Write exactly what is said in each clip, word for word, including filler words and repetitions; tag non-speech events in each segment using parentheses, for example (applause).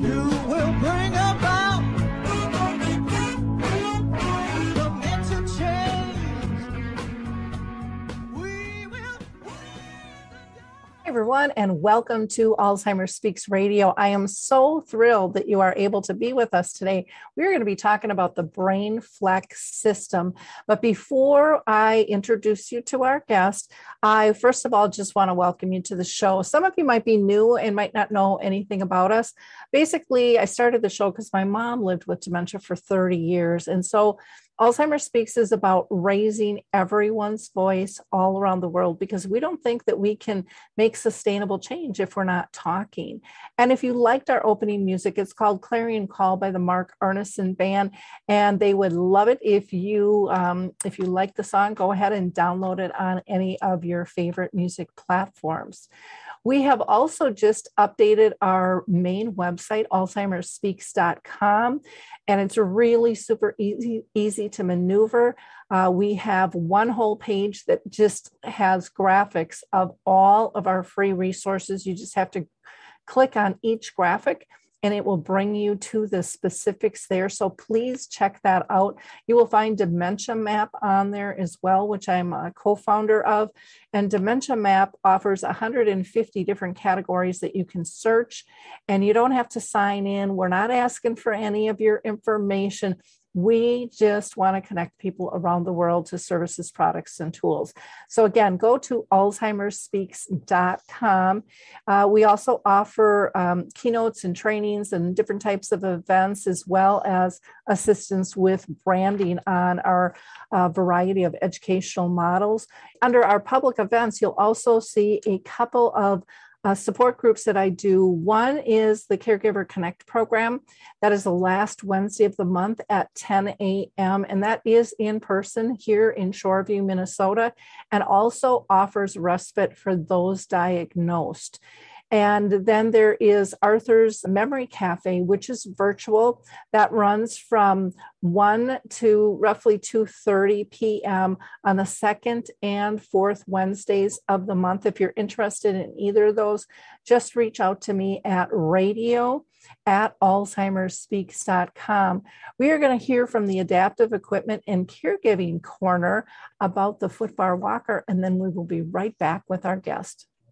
you will bring about dementia change. We will. Hi everyone, and welcome to Alzheimer's Speaks Radio. I am so thrilled that you are able to be with us today. We're going to be talking about the BrainFlex System. But before I introduce you to our guest, I first of all just want to welcome you to the show. Some of you might be new and might not know anything about us. Basically, I started the show because my mom lived with dementia for thirty years. And so Alzheimer's Speaks is about raising everyone's voice all around the world, because we don't think that we can make sustainable change if we're not talking. And if you liked our opening music, it's called Clarion Call by the Mark Arneson Band, and they would love it if you um, if you like the song, go ahead and download it on any of your favorite music platforms. We have also just updated our main website, alzheimer speaks dot com, and it's really super easy, easy to maneuver. Uh, we have one whole page that just has graphics of all of our free resources. You just have to click on each graphic, and it will bring you to the specifics there. So please check that out. You will find Dementia Map on there as well, which I'm a co-founder of. And Dementia Map offers one hundred fifty different categories that you can search, and you don't have to sign in. We're not asking for any of your information. We just want to connect people around the world to services, products, and tools. So again, go to alzheimer speaks dot com. Uh, we also offer um, keynotes and trainings and different types of events, as well as assistance with branding on our uh, variety of educational models. Under our public events, you'll also see a couple of Uh, support groups that I do. One is the Caregiver Connect program. That is the last Wednesday of the month at ten a.m. And that is in person here in Shoreview, Minnesota, and also offers respite for those diagnosed. And then there is Arthur's Memory Cafe, which is virtual. That runs from one to roughly two thirty p.m. on the second and fourth Wednesdays of the month. If you're interested in either of those, just reach out to me at radio at alzheimer speaks dot com. We are going to hear from the Adaptive Equipment and Caregiving Corner about the Footbar Walker, and then we will be right back with our guest.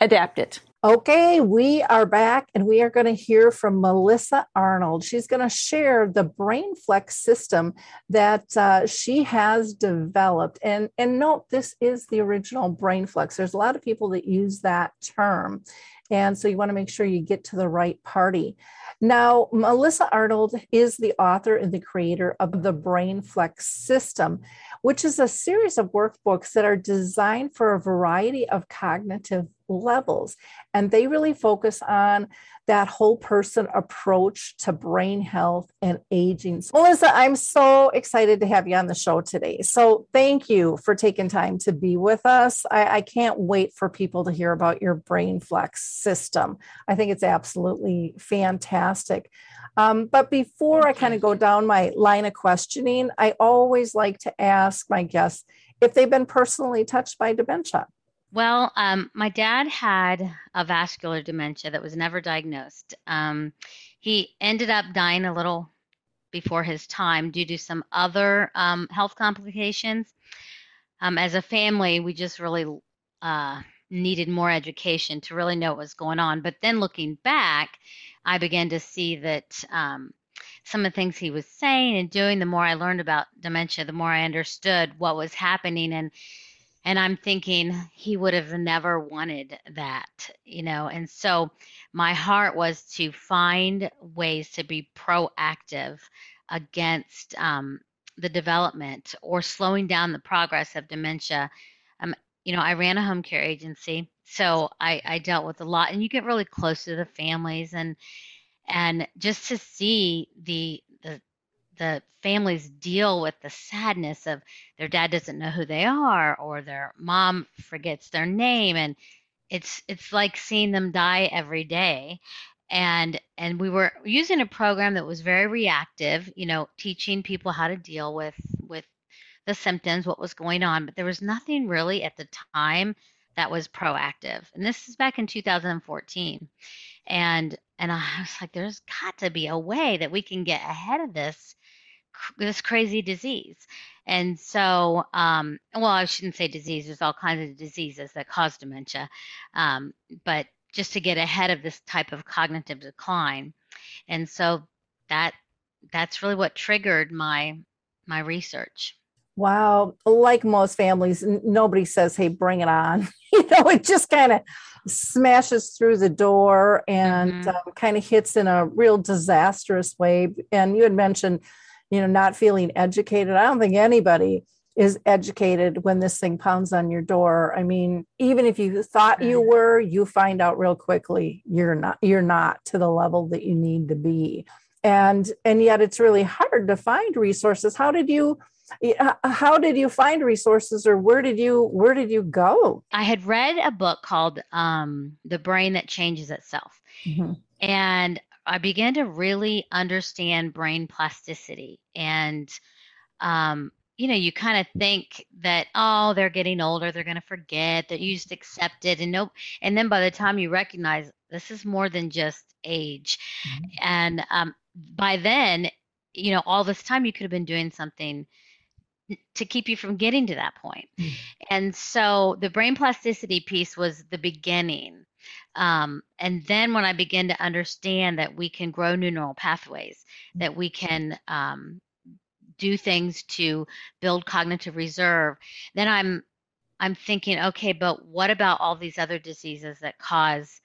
adapt it. Okay, we are back, and we are going to hear from Melissa Arnold. She's going to share the BrainFlex system that uh, she has developed. And, and note, this is the original BrainFlex. There's a lot of people that use that term, and so you want to make sure you get to the right party. Now, Melissa Arnold is the author and the creator of the BrainFlex System, which is a series of workbooks that are designed for a variety of cognitive levels. And they really focus on that whole person approach to brain health and aging. So, Melissa, I'm so excited to have you on the show today. So thank you for taking time to be with us. I, I can't wait for people to hear about your BrainFlex system. I think it's absolutely fantastic. Um, but before I kind of go down my line of questioning, I always like to ask my guests if they've been personally touched by dementia. Well, um, my dad had a vascular dementia that was never diagnosed. Um, he ended up dying a little before his time due to some other um, health complications. Um, as a family, we just really uh, needed more education to really know what was going on. But then looking back, I began to see that um, some of the things he was saying and doing, the more I learned about dementia, the more I understood what was happening. And And I'm thinking he would have never wanted that, you know. And so my heart was to find ways to be proactive against um, the development or slowing down the progress of dementia. Um, you know, I ran a home care agency, so I, I dealt with a lot. And you get really close to the families, and and just to see the the. the families deal with the sadness of their dad doesn't know who they are, or their mom forgets their name. And it's, it's like seeing them die every day. And, and we were using a program that was very reactive, you know, teaching people how to deal with, with the symptoms, what was going on, but there was nothing really at the time that was proactive. And this is back in two thousand fourteen. And, and I was like, there's got to be a way that we can get ahead of this this crazy disease. And so, um, well, I shouldn't say disease. There's all kinds of diseases that cause dementia, um, but just to get ahead of this type of cognitive decline. And so that that's really what triggered my my research. Wow. Like most families, n- nobody says, hey, bring it on. You know, it just kind of smashes through the door and mm-hmm. um, kind of hits in a real disastrous way. And you had mentioned, you know, not feeling educated. I don't think anybody is educated when this thing pounds on your door. I mean, even if you thought you were, you find out real quickly you're not, you're not to the level that you need to be. And, and yet it's really hard to find resources. How did you How did you find resources, or where did you where did you go? I had read a book called um, The Brain That Changes Itself. Mm-hmm. And I began to really understand brain plasticity. And, um, you know, you kind of think that, oh, they're getting older, they're going to forget, that you just accept it. And, nope. And then by the time you recognize this is more than just age. Mm-hmm. And um, by then, you know, all this time you could have been doing something to keep you from getting to that point. Mm. And so the brain plasticity piece was the beginning. Um, and then when I began to understand that we can grow new neural pathways, that we can um, do things to build cognitive reserve, then I'm, I'm thinking, okay, but what about all these other diseases that cause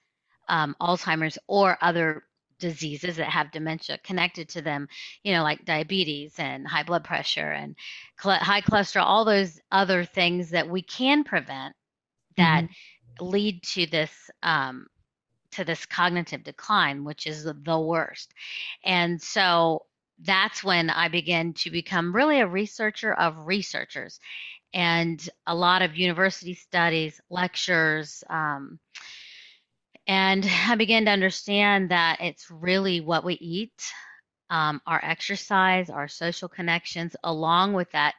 um, Alzheimer's or other diseases that have dementia connected to them, you know, like diabetes and high blood pressure and cl- high cholesterol, all those other things that we can prevent that mm-hmm. lead to this, um, to this cognitive decline, which is the worst. And so that's when I began to become really a researcher of researchers, and a lot of university studies, lectures, um, and I began to understand that it's really what we eat, um, our exercise, our social connections, along with that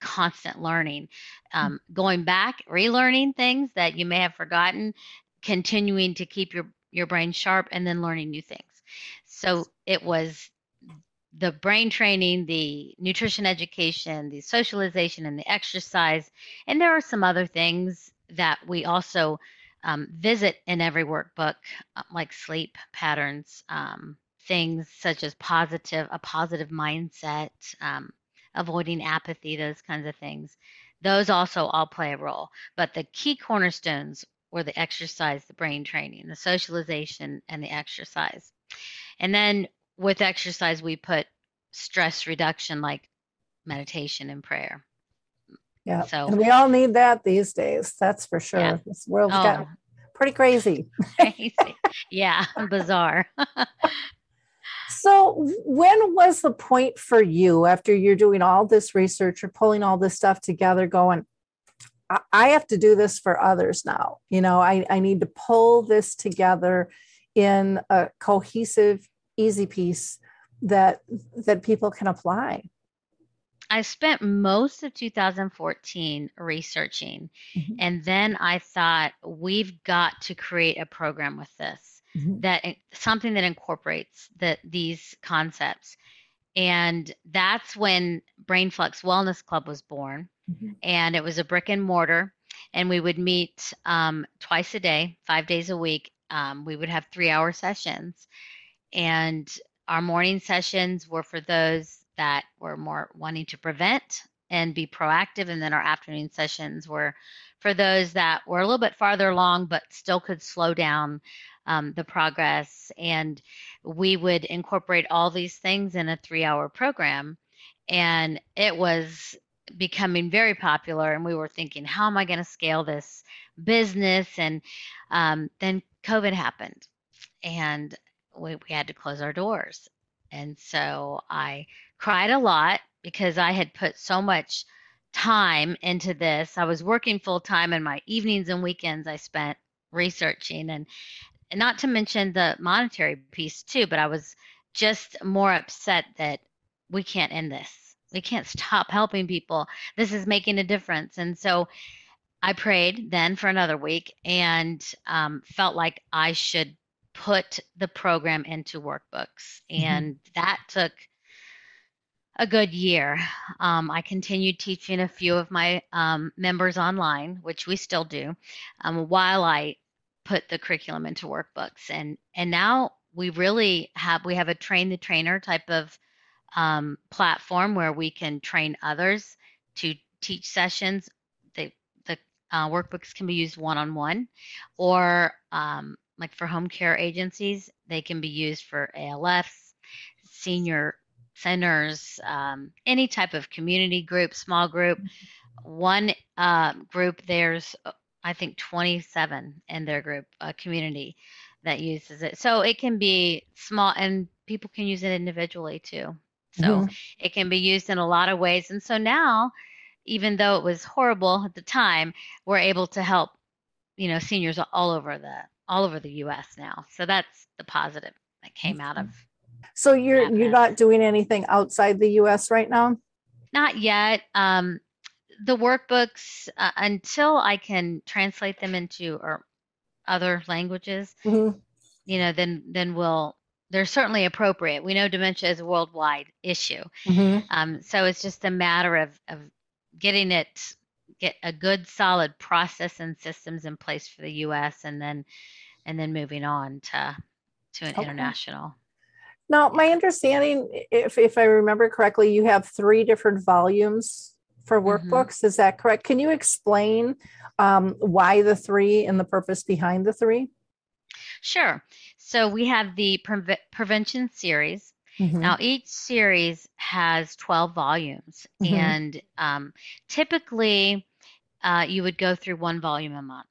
constant learning, um, going back, relearning things that you may have forgotten, continuing to keep your, your brain sharp, and then learning new things. So it was the brain training, the nutrition education, the socialization, and the exercise. And there are some other things that we also Um, visit in every workbook, like sleep patterns, um, things such as positive, a positive mindset, um, avoiding apathy, those kinds of things. Those also all play a role. But the key cornerstones were the exercise, the brain training, the socialization, and the exercise. And then with exercise, we put stress reduction, like meditation and prayer. Yeah, so, and we all need that these days. That's for sure. Yeah. This world's oh, got Pretty crazy. Crazy. Yeah, bizarre. So when was the point for you, after you're doing all this research, you're pulling all this stuff together, going, I, I have to do this for others now. You know, I, I need to pull this together in a cohesive, easy piece that that people can apply. I spent most of two thousand fourteen researching, mm-hmm. and then I thought, we've got to create a program with this, mm-hmm. that something that incorporates the, these concepts. And that's when BrainFlex Wellness Club was born, mm-hmm. and it was a brick and mortar, and we would meet um, twice a day, five days a week. Um, we would have three-hour sessions, and our morning sessions were for those that were more wanting to prevent and be proactive. And then our afternoon sessions were for those that were a little bit farther along, but still could slow down um, the progress. And we would incorporate all these things in a three-hour program. And it was becoming very popular. And we were thinking, how am I going to scale this business? And um, then COVID happened, and we, we had to close our doors. And so I cried a lot because I had put so much time into this. I was working full time, and my evenings and weekends I spent researching, and, and not to mention the monetary piece too, but I was just more upset that we can't end this. We can't stop helping people. This is making a difference. And so I prayed then for another week, and um, felt like I should put the program into workbooks. And mm-hmm. that took a good year. Um, I continued teaching a few of my um, members online, which we still do, um, while I put the curriculum into workbooks. And and now we really have, we have a train the trainer type of um, platform where we can train others to teach sessions. The, the uh, workbooks can be used one-on-one, or um, like for home care agencies, they can be used for A L Fs, senior centers, um, any type of community group, small group. One uh, group, there's, I think, twenty-seven in their group, a community that uses it. So it can be small, and people can use it individually too. So mm-hmm. it can be used in a lot of ways. And so now, even though it was horrible at the time, we're able to help, you know, seniors all over the all over the U S now. So that's the positive that came out of. So you're that. You're not doing anything outside the U S right now? Not yet. Um, the workbooks, uh, until I can translate them into or other languages, mm-hmm. you know, then then we'll. They're certainly appropriate. We know dementia is a worldwide issue, mm-hmm. um, so it's just a matter of of getting it. Get a good solid process and systems in place for the U S, and then and then moving on to to an okay. international. Now, my understanding, if if I remember correctly, you have three different volumes for workbooks. Mm-hmm. Is that correct? Can you explain um, why the three and the purpose behind the three? Sure. So we have the pre- prevention series. Mm-hmm. Now, each series has twelve volumes, mm-hmm. and um, typically uh, you would go through one volume a month,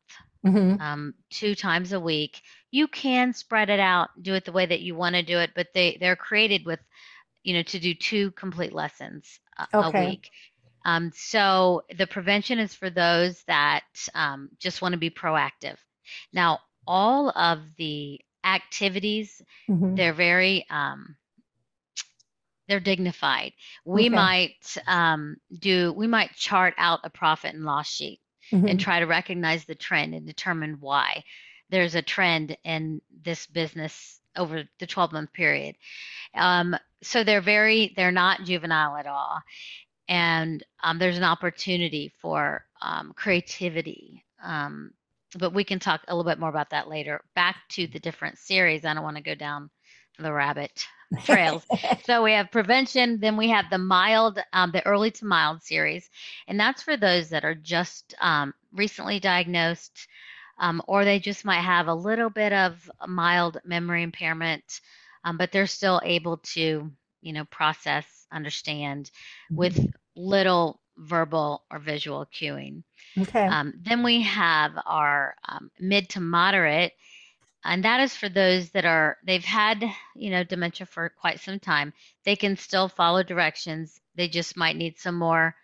mm-hmm. um, two times a week. You can spread it out, do it the way that you want to do it, but they, they're created with, you know, to do two complete lessons a, okay. a week. Um, so the prevention is for those that um, just want to be proactive. Now, all of the activities, mm-hmm. they're very... Um, They're dignified. We okay. might um, do, we might chart out a profit and loss sheet, mm-hmm. and try to recognize the trend and determine why there's a trend in this business over the twelve month period. Um, so they're very, they're not juvenile at all. And um, there's an opportunity for um, creativity. Um, but we can talk a little bit more about that later. Back to the different series. I don't want to go down the rabbit trails. So we have prevention, then we have the mild, um, the early to mild series, and that's for those that are just um, recently diagnosed, um, or they just might have a little bit of mild memory impairment, um, but they're still able to, you know, process, understand with little verbal or visual cueing. Okay. Um, then we have our um, mid to moderate, and that is for those that are, they've had, you know, dementia for quite some time. They can still follow directions. They just might need some more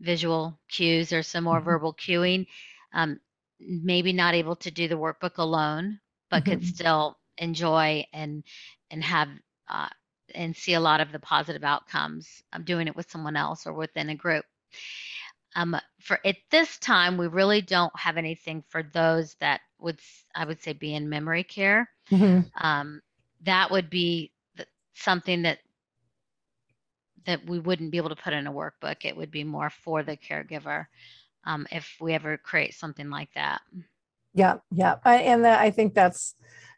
visual cues or some more mm-hmm. verbal cueing. Um, maybe not able to do the workbook alone, but mm-hmm. could still enjoy and and have uh, and see a lot of the positive outcomes of doing it with someone else or within a group. Um, for at this time, we really don't have anything for those that would, I would say, be in memory care. Mm-hmm. Um, that would be th- something that that we wouldn't be able to put in a workbook. It would be more for the caregiver um, if we ever create something like that. Yeah, yeah, I, and that, I think that's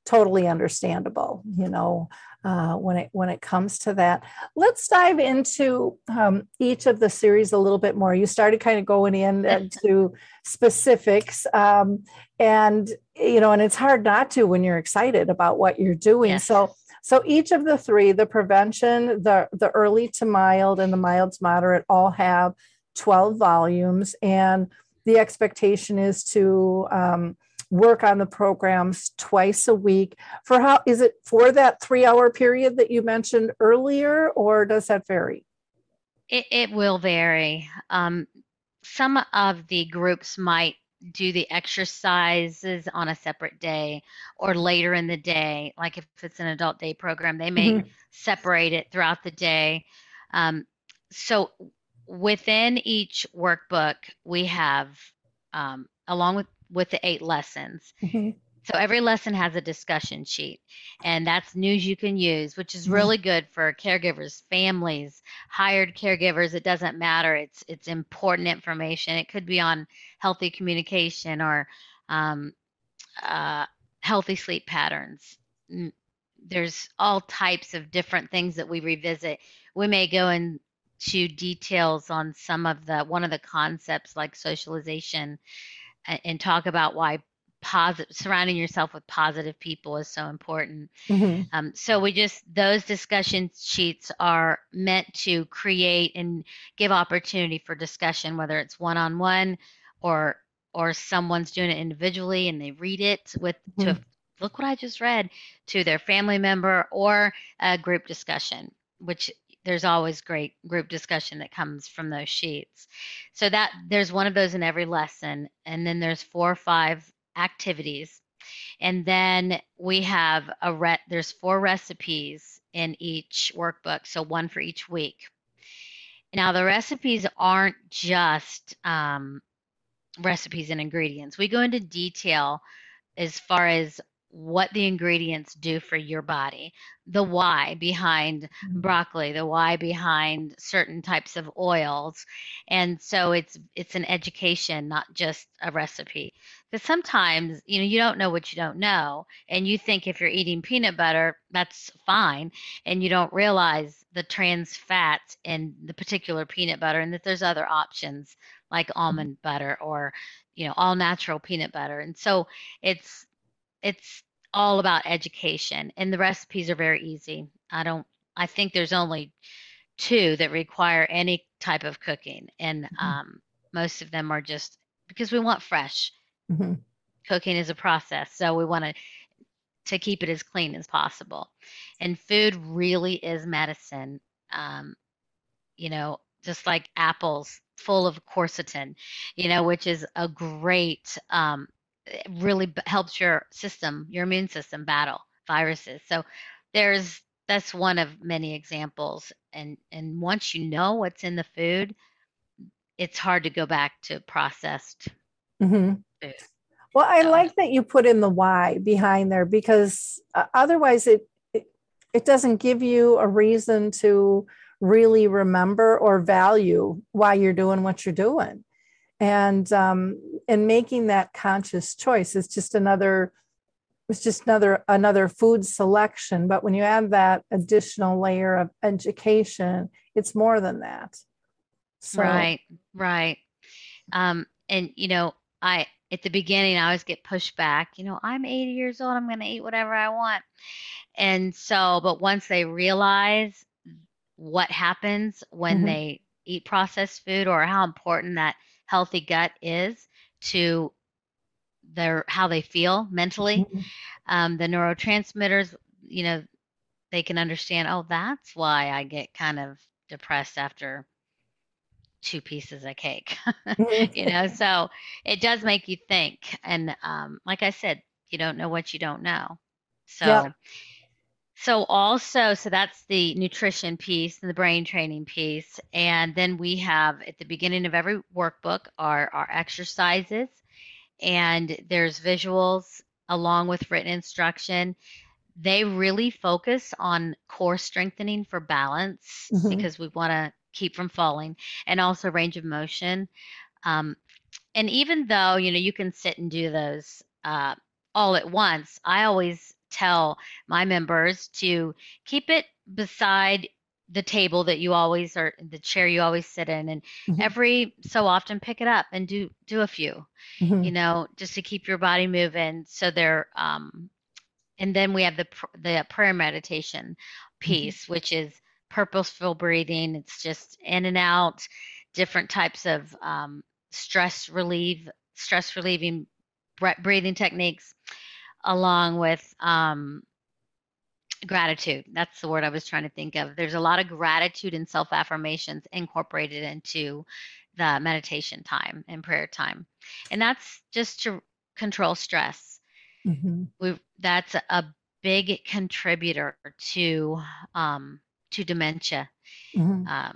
totally understandable. You know, uh, when it when it comes to that, let's dive into um, each of the series a little bit more. You started kind of going into specifics, um, and you know, and it's hard not to when you're excited about what you're doing. Yes. So, so each of the three, the prevention, the the early to mild, and the mild to moderate, all have twelve volumes, and the expectation is to um, work on the programs twice a week. For how is it for that three hour period that you mentioned earlier, or does that vary? It, it will vary. Um, some of the groups might do the exercises on a separate day or later in the day. Like if it's an adult day program, they may mm-hmm. separate it throughout the day. Um, so within each workbook, we have um, along with with the eight lessons. Mm-hmm. So every lesson has a discussion sheet, and that's news you can use, which is really good for caregivers, families, hired caregivers. It doesn't matter. It's it's important information. It could be on healthy communication or um, uh, healthy sleep patterns. There's all types of different things that we revisit. We may go in to details on some of the, one of the concepts like socialization, and talk about why positive, surrounding yourself with positive people is so important. Mm-hmm. Um, so we just, those discussion sheets are meant to create and give opportunity for discussion, whether it's one-on-one or, or someone's doing it individually and they read it with, mm-hmm. to look what I just read, to their family member, or a group discussion, which there's always great group discussion that comes from those sheets. So that there's one of those in every lesson. And then there's four or five activities. And then we have a re- there's four recipes in each workbook. So one for each week. Now the recipes aren't just um, recipes and ingredients. We go into detail as far as what the ingredients do for your body, the why behind broccoli, the why behind certain types of oils. And so it's it's an education, not just a recipe. Because sometimes, you know, you don't know what you don't know. And you think if you're eating peanut butter, that's fine. And you don't realize the trans fats in the particular peanut butter, and that there's other options like almond butter or, you know, all natural peanut butter. And so it's It's all about education, and the recipes are very easy. I don't, I think there's only two that require any type of cooking, and mm-hmm. um, most of them are just because we want fresh. Mm-hmm. Cooking is a process, so we want to to keep it as clean as possible. And food really is medicine. Um, you know, just like apples, full of quercetin, you know, which is a great. Um, It really b- helps your system, your immune system battle viruses. So there's, that's one of many examples. And, and once you know what's in the food, it's hard to go back to processed mm-hmm. food. Well, I so. like that you put in the why behind there, because uh, otherwise it, it, it doesn't give you a reason to really remember or value why you're doing what you're doing. And, um, and making that conscious choice is just another, it's just another, another food selection. But when you add that additional layer of education, it's more than that. So. Right. Right. Um, and you know, I, at the beginning, I always get pushed back, you know, I'm eighty years old, I'm going to eat whatever I want. And so, but once they realize what happens when mm-hmm. they eat processed food or how important that healthy gut is to their how they feel mentally. Mm-hmm. Um, the neurotransmitters, you know, they can understand, oh, that's why I get kind of depressed after two pieces of cake, you know, so it does make you think. And um, like I said, you don't know what you don't know. So, yeah. so also, so that's the nutrition piece and the brain training piece. And then we have at the beginning of every workbook are our exercises, and there's visuals along with written instruction. They really focus on core strengthening for balance, mm-hmm. because we want to keep from falling, and also range of motion. Um, and even though, you know, you can sit and do those uh, all at once, I always tell my members to keep it beside the table that you always are, the chair you always sit in, and mm-hmm. every so often pick it up and do, do a few, mm-hmm. you know, just to keep your body moving. So they're, um, and then we have the, the prayer meditation piece, mm-hmm. which is purposeful breathing. It's just in and out, different types of um, stress relief, stress relieving breathing techniques, along with um, gratitude. That's the word I was trying to think of. There's a lot of gratitude and self-affirmations incorporated into the meditation time and prayer time. And that's just to control stress. Mm-hmm. We've, that's a big contributor to um, to dementia, mm-hmm. uh,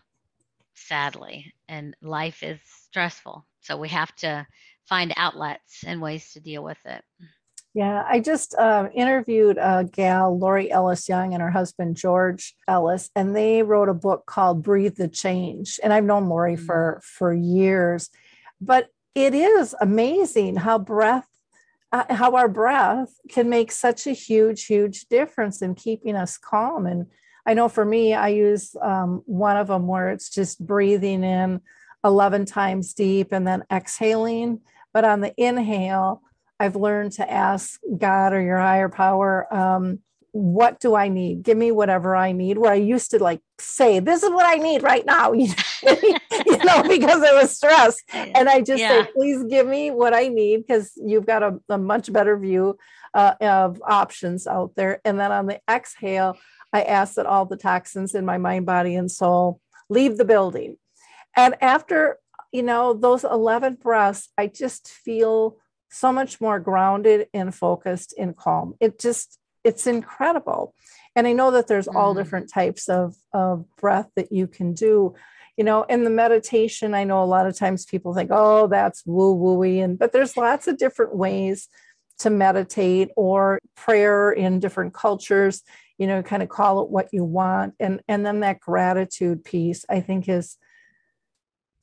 sadly, and life is stressful. So we have to find outlets and ways to deal with it. Yeah, I just uh, interviewed a gal, Lori Ellis Young, and her husband, George Ellis, and they wrote a book called Breathe the Change. And I've known Lori mm-hmm. for, for years, but it is amazing how breath, uh, how our breath can make such a huge, huge difference in keeping us calm. And I know for me, I use um, one of them where it's just breathing in eleven times deep and then exhaling. But on the inhale, I've learned to ask God or your higher power, um, what do I need? Give me whatever I need. Where I used to like say, this is what I need right now, you know, because I was stressed. And I just yeah. say, please give me what I need, because you've got a, a much better view uh, of options out there. And then on the exhale, I ask that all the toxins in my mind, body, and soul leave the building. And after, you know, those eleven breaths, I just feel so much more grounded and focused and calm. It just, it's incredible. And I know that there's mm-hmm. all different types of, of breath that you can do, you know, in the meditation. I know a lot of times people think, oh, that's woo woo-y. And, but there's lots of different ways to meditate, or prayer in different cultures, you know, kind of call it what you want. And, and then that gratitude piece, I think, is,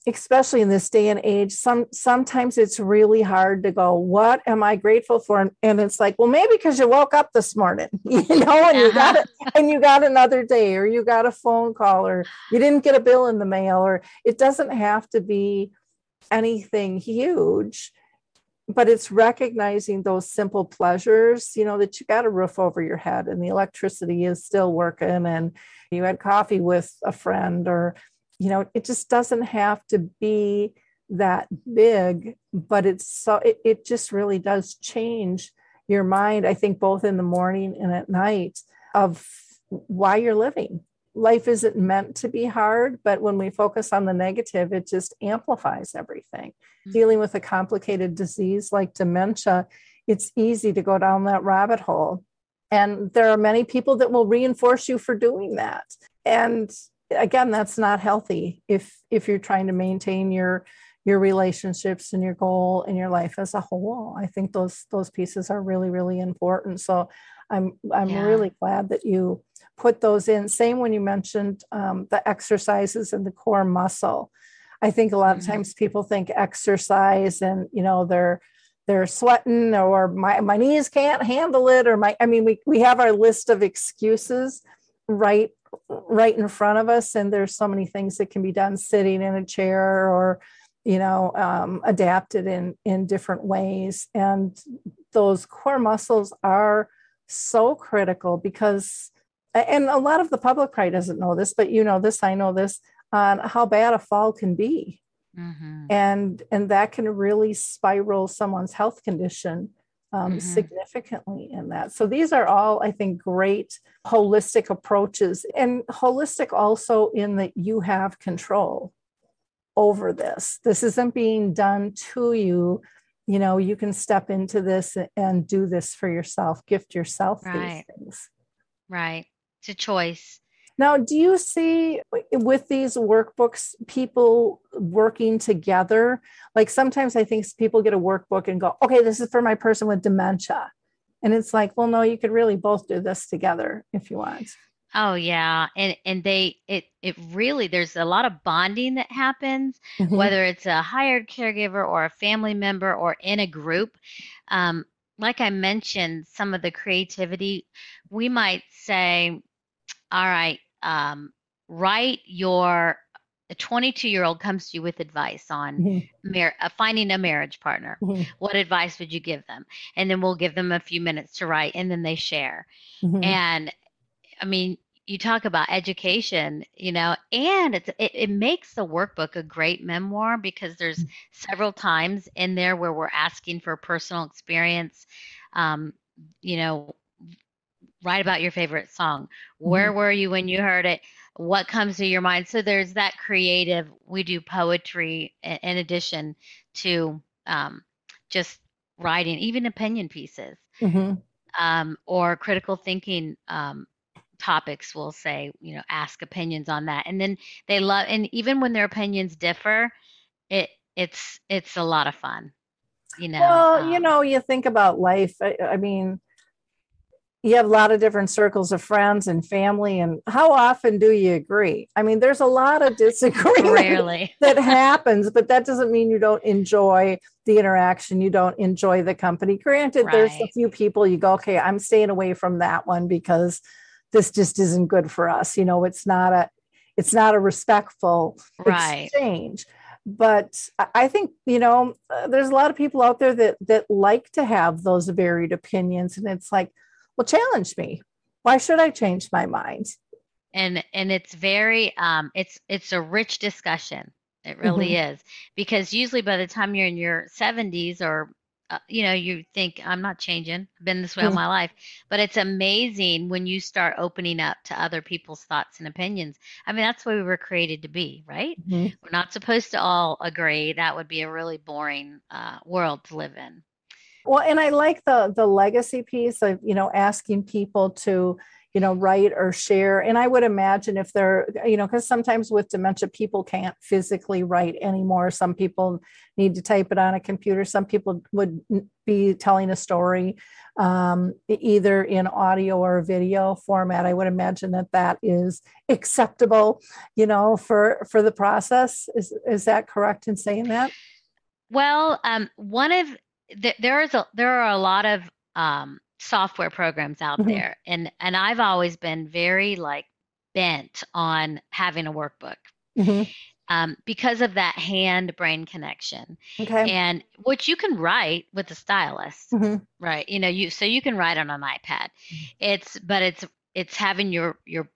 especially in this day and age, some, sometimes it's really hard to go, what am I grateful for? And, and it's like, well, maybe because you woke up this morning, you know, and you got it, and you got another day, or you got a phone call, or you didn't get a bill in the mail, or it doesn't have to be anything huge. But it's recognizing those simple pleasures, you know, that you got a roof over your head and the electricity is still working, and you had coffee with a friend, or, you know, it just doesn't have to be that big, but it's so, it, it just really does change your mind, I think, both in the morning and at night, of why you're living. Life isn't meant to be hard, but when we focus on the negative, it just amplifies everything. Mm-hmm. Dealing with a complicated disease like dementia, it's easy to go down that rabbit hole. And there are many people that will reinforce you for doing that. And again, that's not healthy if if you're trying to maintain your your relationships and your goal and your life as a whole. I think those those pieces are really, really important. So I'm I'm yeah. really glad that you put those in. Same when you mentioned um, the exercises and the core muscle. I think a lot mm-hmm. of times people think exercise and, you know, they're, they're sweating, or my, my knees can't handle it, or my, I mean, we, we have our list of excuses right, right in front of us. And there's so many things that can be done sitting in a chair, or, you know, um, adapted in, in different ways. And those core muscles are so critical because, and a lot of the public probably doesn't know this, but you know this, I know this, on how bad a fall can be. Mm-hmm. And, and that can really spiral someone's health condition um, mm-hmm. significantly in that. So these are all, I think, great holistic approaches, and holistic also in that you have control over this. This isn't being done to you. You know, you can step into this and do this for yourself, gift yourself right. these things. Right. It's a choice. Now, do you see with these workbooks, people working together? Like sometimes I think people get a workbook and go, okay, this is for my person with dementia. And it's like, well, no, you could really both do this together if you want. Oh yeah. And, and they, it, it really, there's a lot of bonding that happens, mm-hmm. whether it's a hired caregiver or a family member or in a group. Um, like I mentioned, some of the creativity, we might say, all right, um, write your, a twenty-two year old comes to you with advice on mm-hmm. mar- uh, finding a marriage partner. Mm-hmm. What advice would you give them? And then we'll give them a few minutes to write, and then they share. Mm-hmm. And I mean, you talk about education, you know, and it's, it, it makes the workbook a great memoir, because there's several times in there where we're asking for personal experience. Um, you know, write about your favorite song. Where were you when you heard it? What comes to your mind? So there's that creative. We do poetry in addition to um, just writing, even opinion pieces mm-hmm. um, or critical thinking um topics. We'll say, you know, ask opinions on that. And then they love, and even when their opinions differ, it it's, it's a lot of fun, you know? Well, um, you know, you think about life. I, I mean, you have a lot of different circles of friends and family, and how often do you agree? I mean, there's a lot of disagreement rarely. that happens, but that doesn't mean you don't enjoy the interaction. You don't enjoy the company. Granted, right. there's a few people you go, okay, I'm staying away from that one because this just isn't good for us. You know, it's not a, it's not a respectful right. exchange, but I think, you know, uh, there's a lot of people out there that, that like to have those varied opinions. And it's like, well, challenge me. Why should I change my mind? And, and it's very, um, it's, it's a rich discussion. It really mm-hmm. is, because usually by the time you're in your seventies or Uh, you know, you think, I'm not changing. I've been this way mm-hmm. all my life. But it's amazing when you start opening up to other people's thoughts and opinions. I mean, that's what we were created to be, right? Mm-hmm. We're not supposed to all agree. That would be a really boring uh, world to live in. Well, and I like the the legacy piece of, you know, asking people to, you know, write or share. And I would imagine if they're, you know, because sometimes with dementia, people can't physically write anymore. Some people need to type it on a computer. Some people would be telling a story, um, either in audio or video format. I would imagine that that is acceptable, you know, for, for the process. Is, is that correct in saying that? Well, um, one of the, there is a, there are a lot of, um, software programs out mm-hmm. there. And, and I've always been very like bent on having a workbook mm-hmm. um, because of that hand brain connection. Okay. And which you can write with a stylus, mm-hmm. right? You know, you, so you can write on an iPad. It's, but it's, it's having your, your,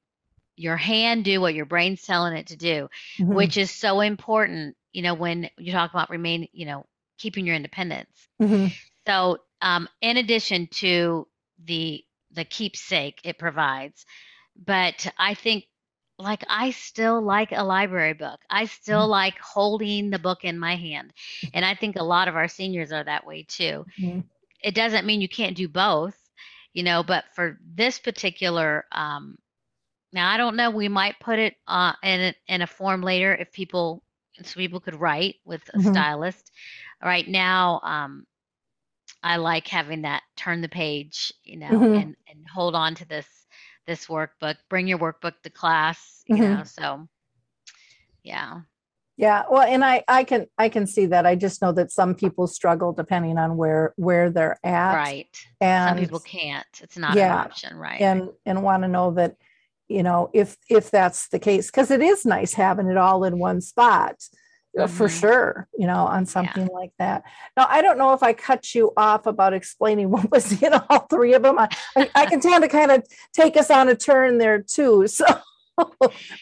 your hand do what your brain's telling it to do, mm-hmm. which is so important, you know, when you talk about remain, you know, keeping your independence. Mm-hmm. So, Um, in addition to the the keepsake it provides. But I think, like, I still like a library book. I still mm-hmm. like holding the book in my hand. And I think a lot of our seniors are that way too. Mm-hmm. It doesn't mean you can't do both, you know, but for this particular, um, now I don't know, we might put it uh, in, a, in a form later if people, so people could write with a mm-hmm. stylist. Right now, um, I like having that turn the page, you know, mm-hmm. and, and hold on to this, this workbook, bring your workbook to class, you mm-hmm. know? So, yeah. Yeah. Well, and I, I can, I can see that. I just know that some people struggle depending on where, where they're at. Right. And some people can't, it's not yeah, an option. Right. And, and want to know that, you know, if, if that's the case, cause it is nice having it all in one spot. Mm-hmm. For sure, you know, on something yeah. like that. Now, I don't know if I cut you off about explaining what was in all three of them. I, I, I can tend to kind of take us on a turn there too. So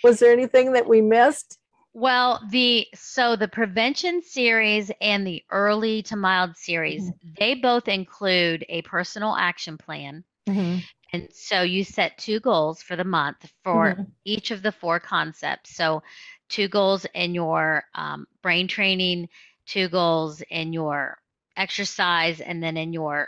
was there anything that we missed? Well, the so the prevention series and the early to mild series, mm-hmm. they both include a personal action plan. Mm-hmm. And so you set two goals for the month for mm-hmm. each of the four concepts. So two goals in your um, brain training, two goals in your exercise, and then in your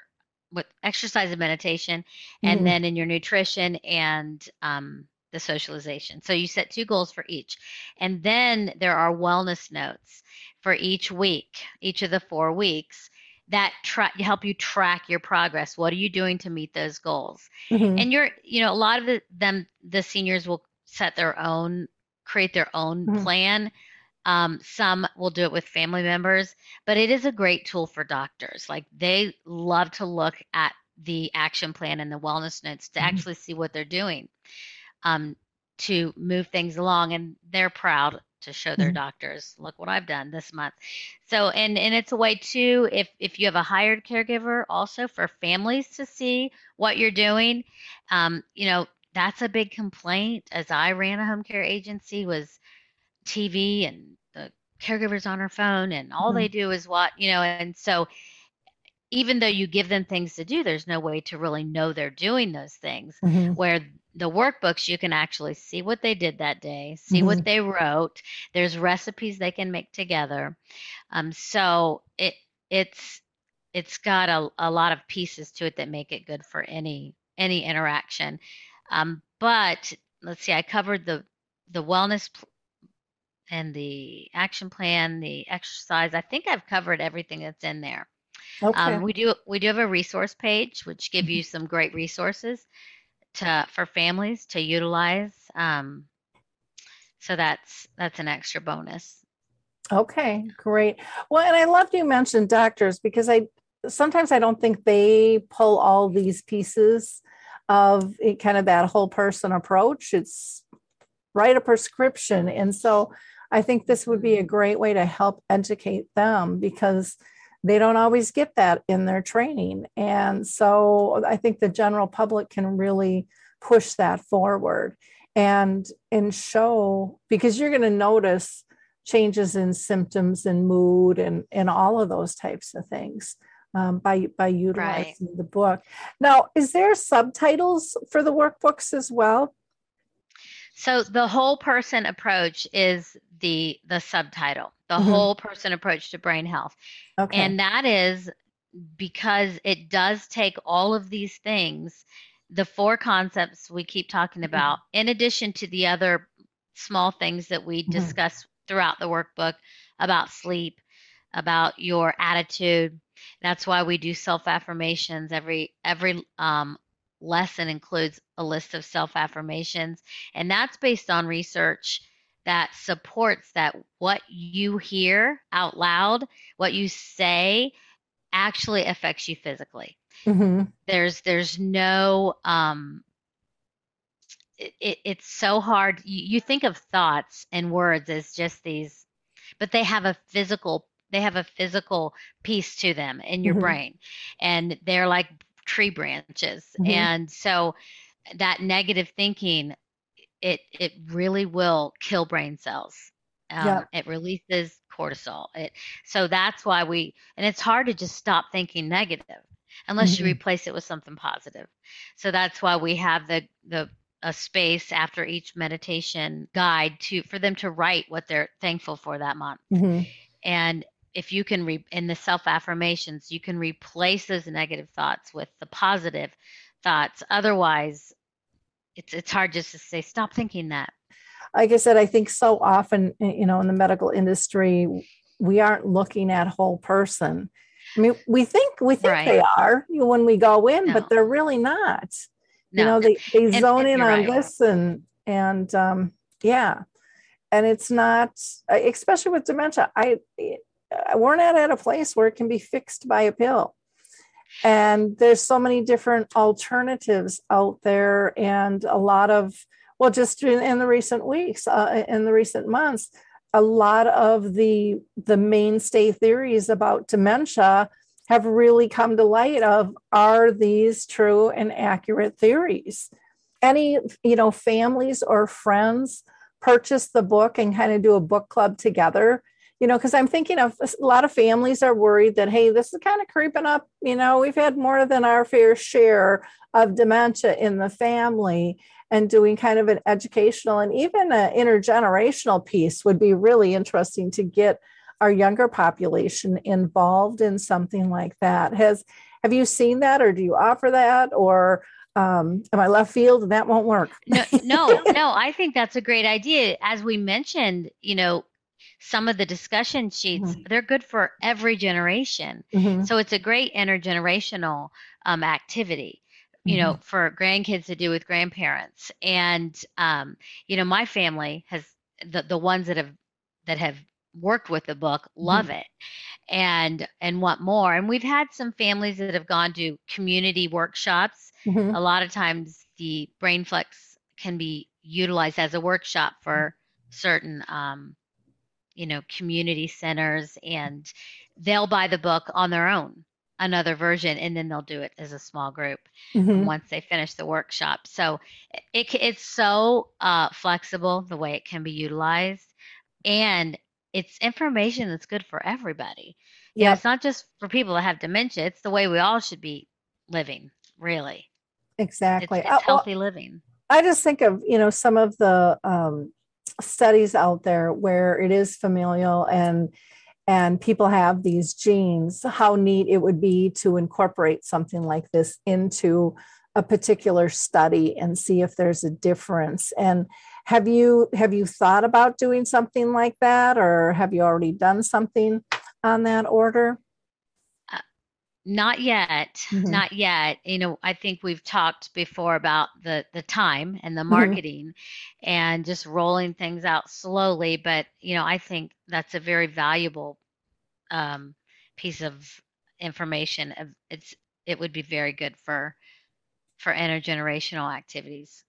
with exercise and meditation, and mm-hmm. then in your nutrition and um, the socialization. So you set two goals for each. And then there are wellness notes for each week, each of the four weeks that try help you track your progress. What are you doing to meet those goals? Mm-hmm. And you're, you know, a lot of the, them, the seniors will set their own, create their own mm-hmm. plan. Um, some will do it with family members, but it is a great tool for doctors. Like they love to look at the action plan and the wellness notes to mm-hmm. actually see what they're doing um, to move things along. And they're proud to show their mm-hmm. doctors, look what I've done this month. So, and, and it's a way too, if, if you have a hired caregiver also for families to see what you're doing, um, you know, that's a big complaint as I ran a home care agency was T V and the caregivers on her phone and all mm-hmm. they do is what, you know, and so even though you give them things to do, there's no way to really know they're doing those things mm-hmm. where the workbooks, you can actually see what they did that day, see mm-hmm. what they wrote. There's recipes they can make together. Um, so it, it's, it's got a, a lot of pieces to it that make it good for any, any interaction. Um, but let's see, I covered the, the wellness pl- and the action plan, the exercise. I think I've covered everything that's in there. Okay. Um, we do we do have a resource page, which give you some great resources to for families to utilize. Um, so that's that's an extra bonus. Okay, great. Well, and I loved you mentioned doctors because I sometimes I don't think they pull all these pieces of it, kind of that whole person approach. It's write a prescription, and so I think this would be a great way to help educate them because they don't always get that in their training. And so I think the general public can really push that forward and, and show, because you're going to notice changes in symptoms and mood and, and all of those types of things um, by, by utilizing right. the book. Now, is there subtitles for the workbooks as well? So the whole person approach is the the subtitle, the mm-hmm. whole person approach to brain health. Okay. And that is because it does take all of these things, the four concepts we keep talking about, mm-hmm. in addition to the other small things that we discuss mm-hmm. throughout the workbook about sleep, about your attitude. That's why we do self-affirmations every every um lesson includes a list of self-affirmations, and that's based on research that supports that what you hear out loud, what you say, actually affects you physically. Mm-hmm. There's there's no um, it, it, it's so hard. You, you think of thoughts and words as just these, but they have a physical they have a physical piece to them in your mm-hmm. brain, and they're like tree branches. Mm-hmm. And so that negative thinking, it it really will kill brain cells. Um, yeah. It releases cortisol. It so that's why we, and it's hard to just stop thinking negative unless mm-hmm. you replace it with something positive. So that's why we have the the a space after each meditation guide to for them to write what they're thankful for that month. Mm-hmm. And if you can, re- in the self-affirmations, you can replace those negative thoughts with the positive thoughts. Otherwise, it's it's hard just to say, stop thinking that. Like I said, I think so often, you know, in the medical industry, we aren't looking at whole person. I mean, we think we think right. they are when we go in, no. but they're really not. No. You know, they, they zone and, and in on right. this and, and um, yeah. And it's not, especially with dementia, I... It, we're not at a place where it can be fixed by a pill. And there's so many different alternatives out there. And a lot of, well, just in, in the recent weeks, uh, in the recent months, a lot of the, the mainstay theories about dementia have really come to light of, are these true and accurate theories? Any, you know, families or friends purchase the book and kind of do a book club together, you know, because I'm thinking of a lot of families are worried that, hey, this is kind of creeping up. You know, we've had more than our fair share of dementia in the family, and doing kind of an educational and even an intergenerational piece would be really interesting to get our younger population involved in something like that. Has, have you seen that, or do you offer that, or um, am I left field and that won't work? No, no, no, I think that's a great idea. As we mentioned, you know, some of the discussion sheets, mm-hmm. they're good for every generation. Mm-hmm. So it's a great intergenerational um, activity, you mm-hmm. know, for grandkids to do with grandparents. And, um, you know, my family has the, the ones that have, that have worked with the book, love mm-hmm. it and, and want more. And we've had some families that have gone to community workshops. Mm-hmm. A lot of times the BrainFlex can be utilized as a workshop for certain, um, you know, community centers, and they'll buy the book on their own, another version, and then they'll do it as a small group mm-hmm. once they finish the workshop. So it, it's so uh, flexible the way it can be utilized, and it's information that's good for everybody. Yeah, you know, it's not just for people that have dementia. It's the way we all should be living, really. Exactly. It's, it's healthy I, well, living. I just think of, you know, some of the um, studies out there where it is familial and and people have these genes, how neat it would be to incorporate something like this into a particular study and see if there's a difference. And have you have you thought about doing something like that, or have you already done something on that order? Uh, not yet, mm-hmm. not yet. You know, I think we've talked before about the the time and the marketing, mm-hmm. and just rolling things out slowly. But you know, I think that's a very valuable um, piece of information. It's it would be very good for. for intergenerational activities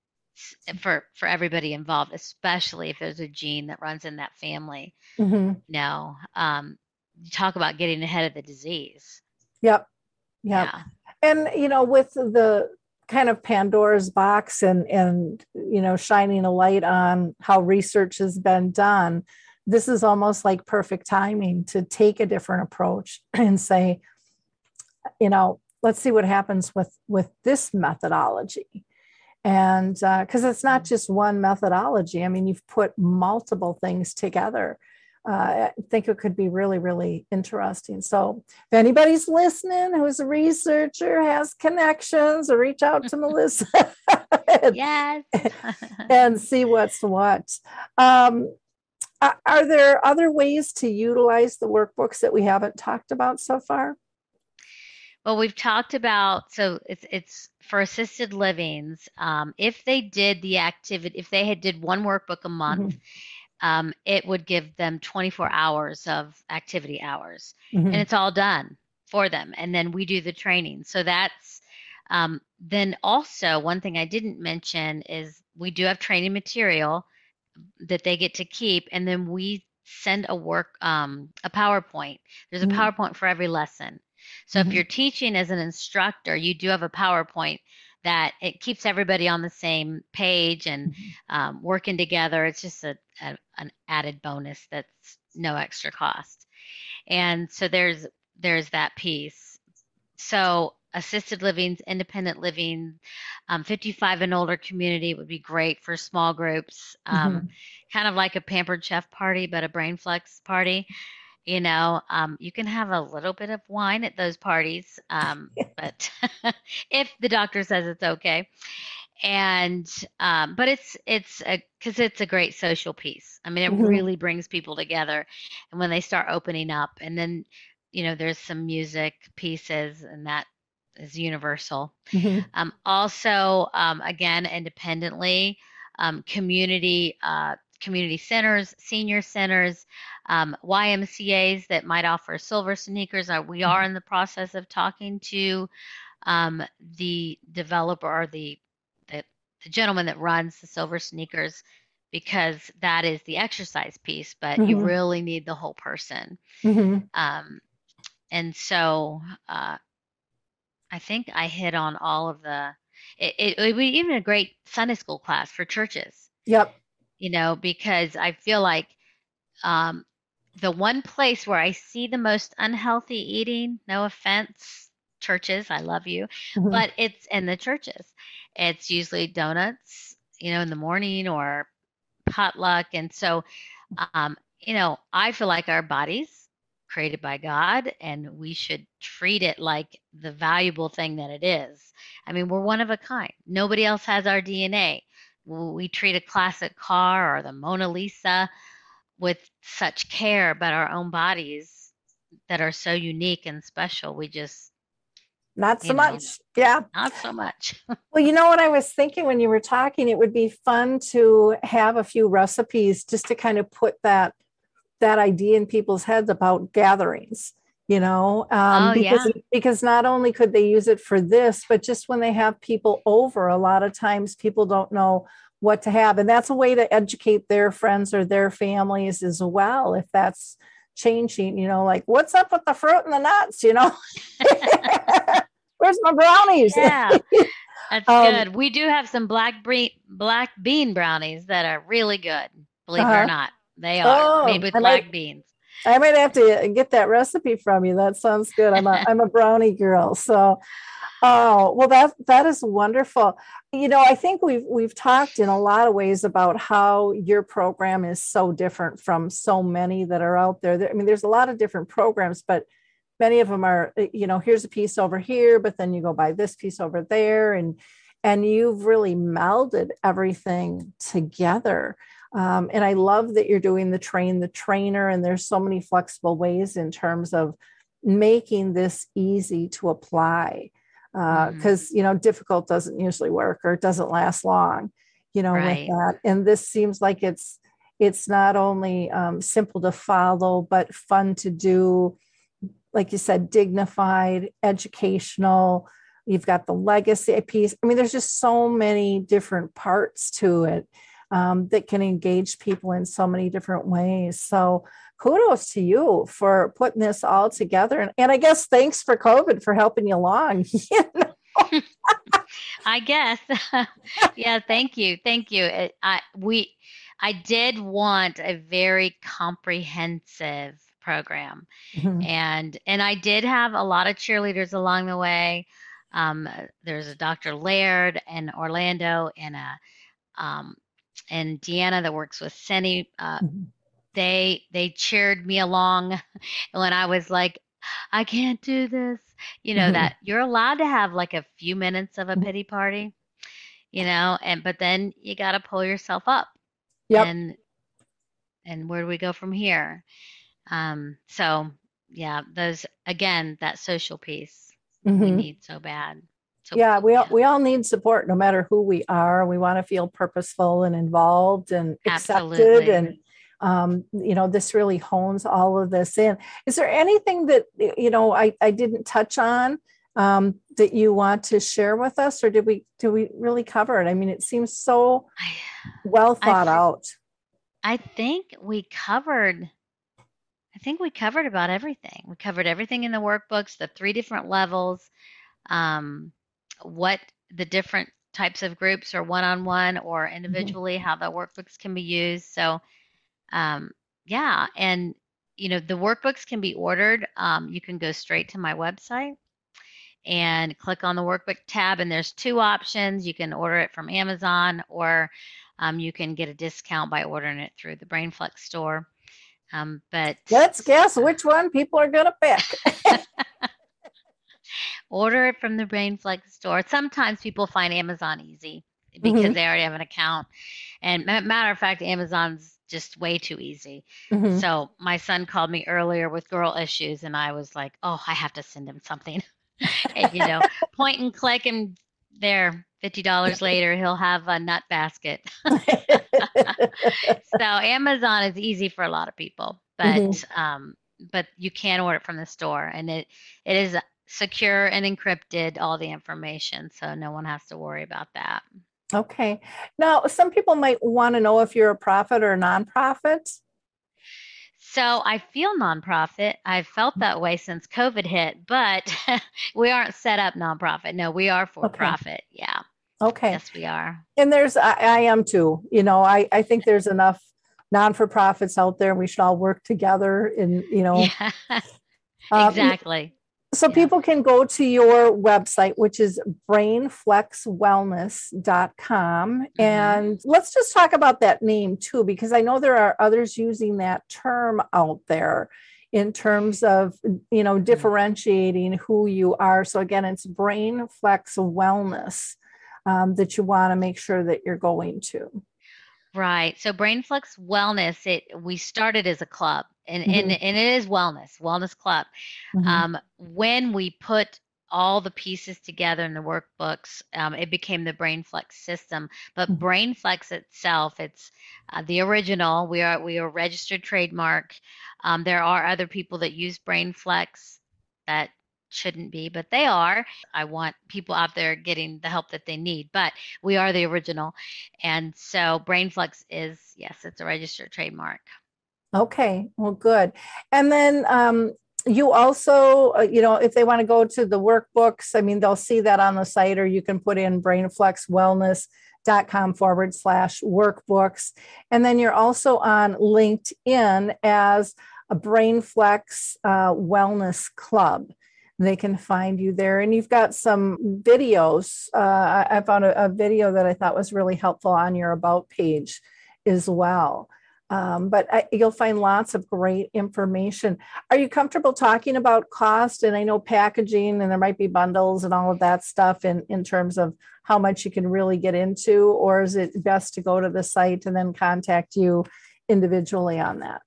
for, for everybody involved, especially if there's a gene that runs in that family. Mm-hmm. No, um, talk about getting ahead of the disease. Yep. Yep. Yeah. And, you know, with the kind of Pandora's box and, and, you know, shining a light on how research has been done, this is almost like perfect timing to take a different approach and say, you know, let's see what happens with, with this methodology. And uh, cause it's not just one methodology. I mean, you've put multiple things together. Uh, I think it could be really, really interesting. So if anybody's listening, who's a researcher, has connections, or reach out to Melissa and, Yes. (laughs) and see what's what. Um, are there other ways to utilize the workbooks that we haven't talked about so far? Well, we've talked about, so it's it's for assisted livings. Um, if they did the activity, if they had did one workbook a month, mm-hmm. um, it would give them twenty-four hours of activity hours, mm-hmm. and it's all done for them. And then we do the training. So that's um, then also one thing I didn't mention is we do have training material that they get to keep, and then we send a work um, a PowerPoint. There's a mm-hmm. PowerPoint for every lesson. So mm-hmm. if you're teaching as an instructor, you do have a PowerPoint that it keeps everybody on the same page and mm-hmm. um, working together. It's just a, a, an added bonus that's no extra cost. And so there's there's that piece. So assisted livings, independent living, um, fifty-five and older community would be great for small groups, um, mm-hmm. kind of like a Pampered Chef party, but a BrainFlex party. You know, um, you can have a little bit of wine at those parties, um, but if the doctor says it's okay. And, um, but it's, it's a, cause it's a great social piece. I mean, it mm-hmm. really brings people together. And when they start opening up, and then, you know, there's some music pieces, and that is universal. Mm-hmm. Um, also, um, again, independently, um, community, uh, community centers, senior centers, um, Y M C As that might offer silver sneakers. We are in the process of talking to um, the developer or the, the the gentleman that runs the silver sneakers, because that is the exercise piece, but mm-hmm. you really need the whole person. Mm-hmm. Um, and so uh, I think I hit on all of the, it, it, it would be even a great Sunday school class for churches. Yep. you know, because I feel like um, the one place where I see the most unhealthy eating, no offense, churches, I love you, mm-hmm. but it's in the churches. It's usually donuts, you know, in the morning or potluck. And so, um, you know, I feel like our bodies created by God, and we should treat it like the valuable thing that it is. I mean, we're one of a kind. Nobody else has our D N A. We treat a classic car or the Mona Lisa with such care, but our own bodies that are so unique and special, we just not so much. Yeah. Not so much. Well, you know what I was thinking when you were talking, it would be fun to have a few recipes just to kind of put that, that idea in people's heads about gatherings, you know, um, oh, because, yeah. because not only could they use it for this, but just when they have people over, a lot of times people don't know what to have. And that's a way to educate their friends or their families as well, if that's changing, you know, like what's up with the fruit and the nuts, you know, where's my brownies? Yeah, that's um, good. We do have some black bean, black bean brownies that are really good. Believe uh-huh. it or not, they are oh, made with I black might, beans. I might have to get that recipe from you. That sounds good. I'm a, I'm a brownie girl. So, oh, well, that, that is wonderful. You know, I think we've, we've talked in a lot of ways about how your program is so different from so many that are out there. I mean, there's a lot of different programs, but many of them are, you know, here's a piece over here, but then you go buy this piece over there, and, and you've really melded everything together. Um, and I love that you're doing the train the trainer, and there's so many flexible ways in terms of making this easy to apply, because, uh, mm-hmm. you know, difficult doesn't usually work, or it doesn't last long, you know, right. with that. And this seems like it's, it's not only um, simple to follow, but fun to do, like you said, dignified, educational. You've got the legacy piece. I mean, there's just so many different parts to it. Um, that can engage people in so many different ways. So kudos to you for putting this all together. And, and I guess thanks for COVID for helping you along. You know? I guess. Yeah. Thank you. Thank you. It, I, we, I did want a very comprehensive program, mm-hmm. and, and I did have a lot of cheerleaders along the way. Um, there's a Doctor Laird in Orlando, and a, um, and Deanna that works with Senni, uh, mm-hmm. they they cheered me along when I was like, I can't do this. You know, mm-hmm. that you're allowed to have like a few minutes of a pity party, you know, and but then you got to pull yourself up. Yep. And and where do we go from here? Um, so, yeah, those, again, that social piece mm-hmm. we need so bad. So, yeah, we all, yeah. we all need support, no matter who we are. We want to feel purposeful and involved and accepted. Absolutely. And, um, you know, this really hones all of this in. Is there anything that, you know, I, I didn't touch on um, that you want to share with us? Or did we do we really cover it? I mean, it seems so well thought I th- out. I think we covered I think we covered about everything. We covered everything in the workbooks, the three different levels. Um, what the different types of groups, or one-on-one or individually, mm-hmm. how the workbooks can be used. So, um, yeah. And, you know, the workbooks can be ordered. Um, you can go straight to my website and click on the workbook tab, and there's two options. You can order it from Amazon, or, um, you can get a discount by ordering it through the BrainFlex store. Um, but let's guess which one people are going to pick. Order it from the BrainFlex store. Sometimes people find Amazon easy because mm-hmm. they already have an account. And matter of fact, Amazon's just way too easy. Mm-hmm. So my son called me earlier with girl issues, and I was like, oh, I have to send him something. And, you know, point and click, and there, fifty dollars later, he'll have a nut basket. So Amazon is easy for a lot of people, but mm-hmm. um, but you can order it from the store, and it it is secure and encrypted, all the information. So no one has to worry about that. Okay. Now, some people might want to know if you're a profit or a nonprofit. So I feel nonprofit. I've felt that way since COVID hit, but we aren't set up nonprofit. No, we are for okay. profit. Yeah. Okay. Yes, we are. And there's, I, I am too. You know, I, I think there's enough non-for-profits out there. We should all work together and, you know. Yeah, exactly. Um, so yeah. People can go to your website, which is brain flex wellness dot com. Mm-hmm. And let's just talk about that name too, because I know there are others using that term out there in terms of, you know, differentiating who you are. So again, it's BrainFlex Wellness um, that you want to make sure that you're going to. Right. So BrainFlex Wellness, it we started as a club, and mm-hmm. and, and it is wellness, wellness club. Mm-hmm. Um, when we put all the pieces together in the workbooks, um, it became the BrainFlex system. But mm-hmm. BrainFlex itself, it's uh, the original. We are we are registered trademark. Um, there are other people that use BrainFlex that shouldn't be, but they are. I want people out there getting the help that they need, but we are the original. And so BrainFlex is, yes, it's a registered trademark. Okay, well, good. And then um, you also, you know, if they want to go to the workbooks, I mean, they'll see that on the site, or you can put in brainflexwellness.com forward slash workbooks. And then you're also on LinkedIn as a BrainFlex uh, Wellness Club. They can find you there. And you've got some videos. Uh, I found a, a video that I thought was really helpful on your About page as well. Um, but I, you'll find lots of great information. Are you comfortable talking about cost? And I know packaging, and there might be bundles and all of that stuff in, in terms of how much you can really get into, or is it best to go to the site and then contact you individually on that?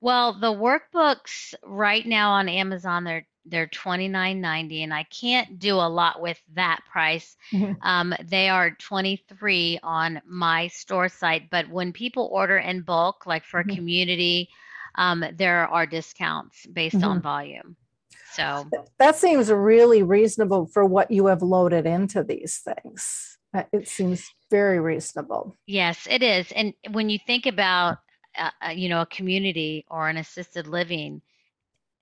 Well, the workbooks right now on Amazon, they're They're twenty-nine ninety, and I can't do a lot with that price. Mm-hmm. Um, they are twenty-three on my store site, but when people order in bulk, like for mm-hmm. a community, um, there are discounts based mm-hmm. on volume. So that seems really reasonable for what you have loaded into these things. It seems very reasonable. Yes, it is. And when you think about, uh, you know, a community or an assisted living,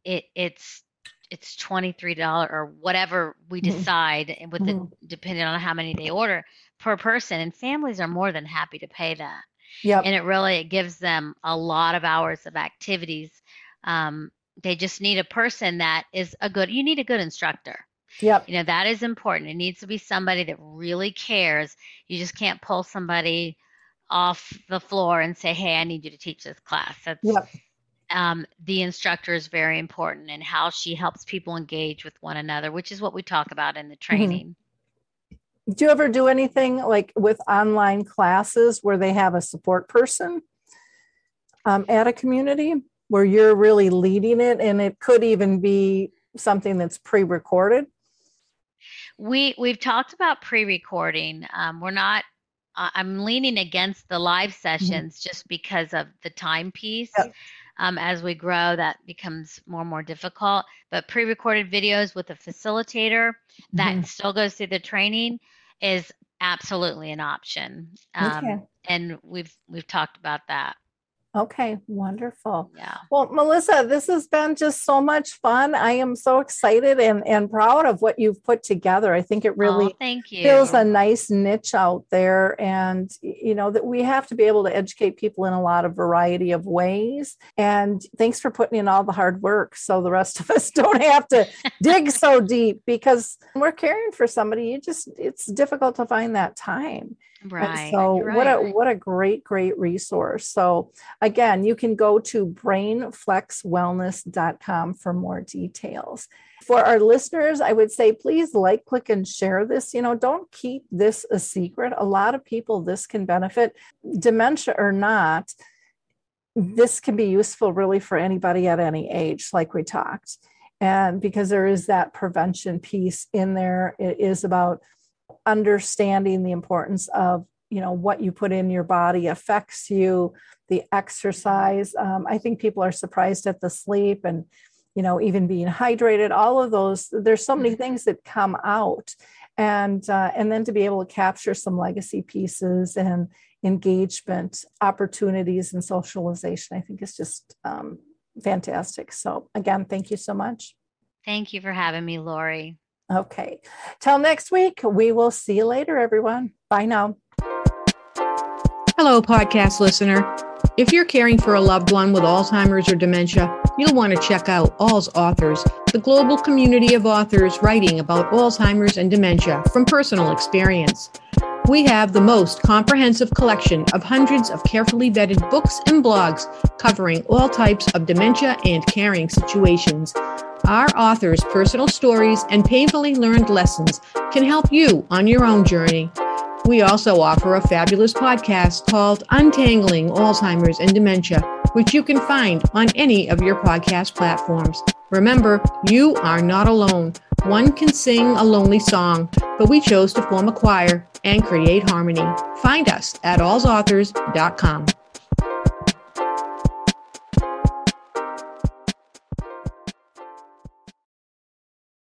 it it's it's twenty-three dollars or whatever we decide, mm-hmm. with the, depending on how many they order per person, and families are more than happy to pay that. Yep. And it really, it gives them a lot of hours of activities. Um, they just need a person that is a good, you need a good instructor. Yep. You know, that is important. It needs to be somebody that really cares. You just can't pull somebody off the floor and say, hey, I need you to teach this class. That's, yep. Um, the instructor is very important, and how she helps people engage with one another, which is what we talk about in the training. Mm-hmm. Do you ever do anything like with online classes where they have a support person um, at a community where you're really leading it, and it could even be something that's pre-recorded? We, we've talked about pre-recording. Um, we're not uh, I'm leaning against the live sessions mm-hmm. just because of the time piece. Yep. Um, as we grow, that becomes more and more difficult. But pre-recorded videos with a facilitator that mm-hmm. still goes through the training is absolutely an option. Um, okay. And we've we've talked about that. Okay, wonderful. Yeah. Well, Melissa, this has been just so much fun. I am so excited and, and proud of what you've put together. I think it really oh, thank you. feels a nice niche out there. And, you know, that we have to be able to educate people in a lot of variety of ways. And thanks for putting in all the hard work so the rest of us don't have to dig so deep, because we're caring for somebody. You just, it's difficult to find that time. Right. And so right. what a what a great, great resource. So again, you can go to brain flex wellness dot com for more details. For our listeners, I would say, please like, click, and share this. You know, don't keep this a secret. A lot of people, this can benefit. Dementia or not, this can be useful really for anybody at any age, like we talked. And because there is that prevention piece in there, it is about understanding the importance of, you know, what you put in your body affects you, the exercise. Um, I think people are surprised at the sleep and, you know, even being hydrated, all of those. There's so many things that come out, and, uh, and then to be able to capture some legacy pieces and engagement opportunities and socialization, I think is just um, fantastic. So again, thank you so much. Thank you for having me, Lori. Okay. Till next week, we will see you later, everyone. Bye now. Hello, podcast listener. If you're caring for a loved one with Alzheimer's or dementia, you'll want to check out Alz Authors, the global community of authors writing about Alzheimer's and dementia from personal experience. We have the most comprehensive collection of hundreds of carefully vetted books and blogs covering all types of dementia and caring situations. Our authors' personal stories and painfully learned lessons can help you on your own journey. We also offer a fabulous podcast called Untangling Alzheimer's and Dementia, which you can find on any of your podcast platforms. Remember, you are not alone. One can sing a lonely song, but we chose to form a choir and create harmony. Find us at alz authors dot com.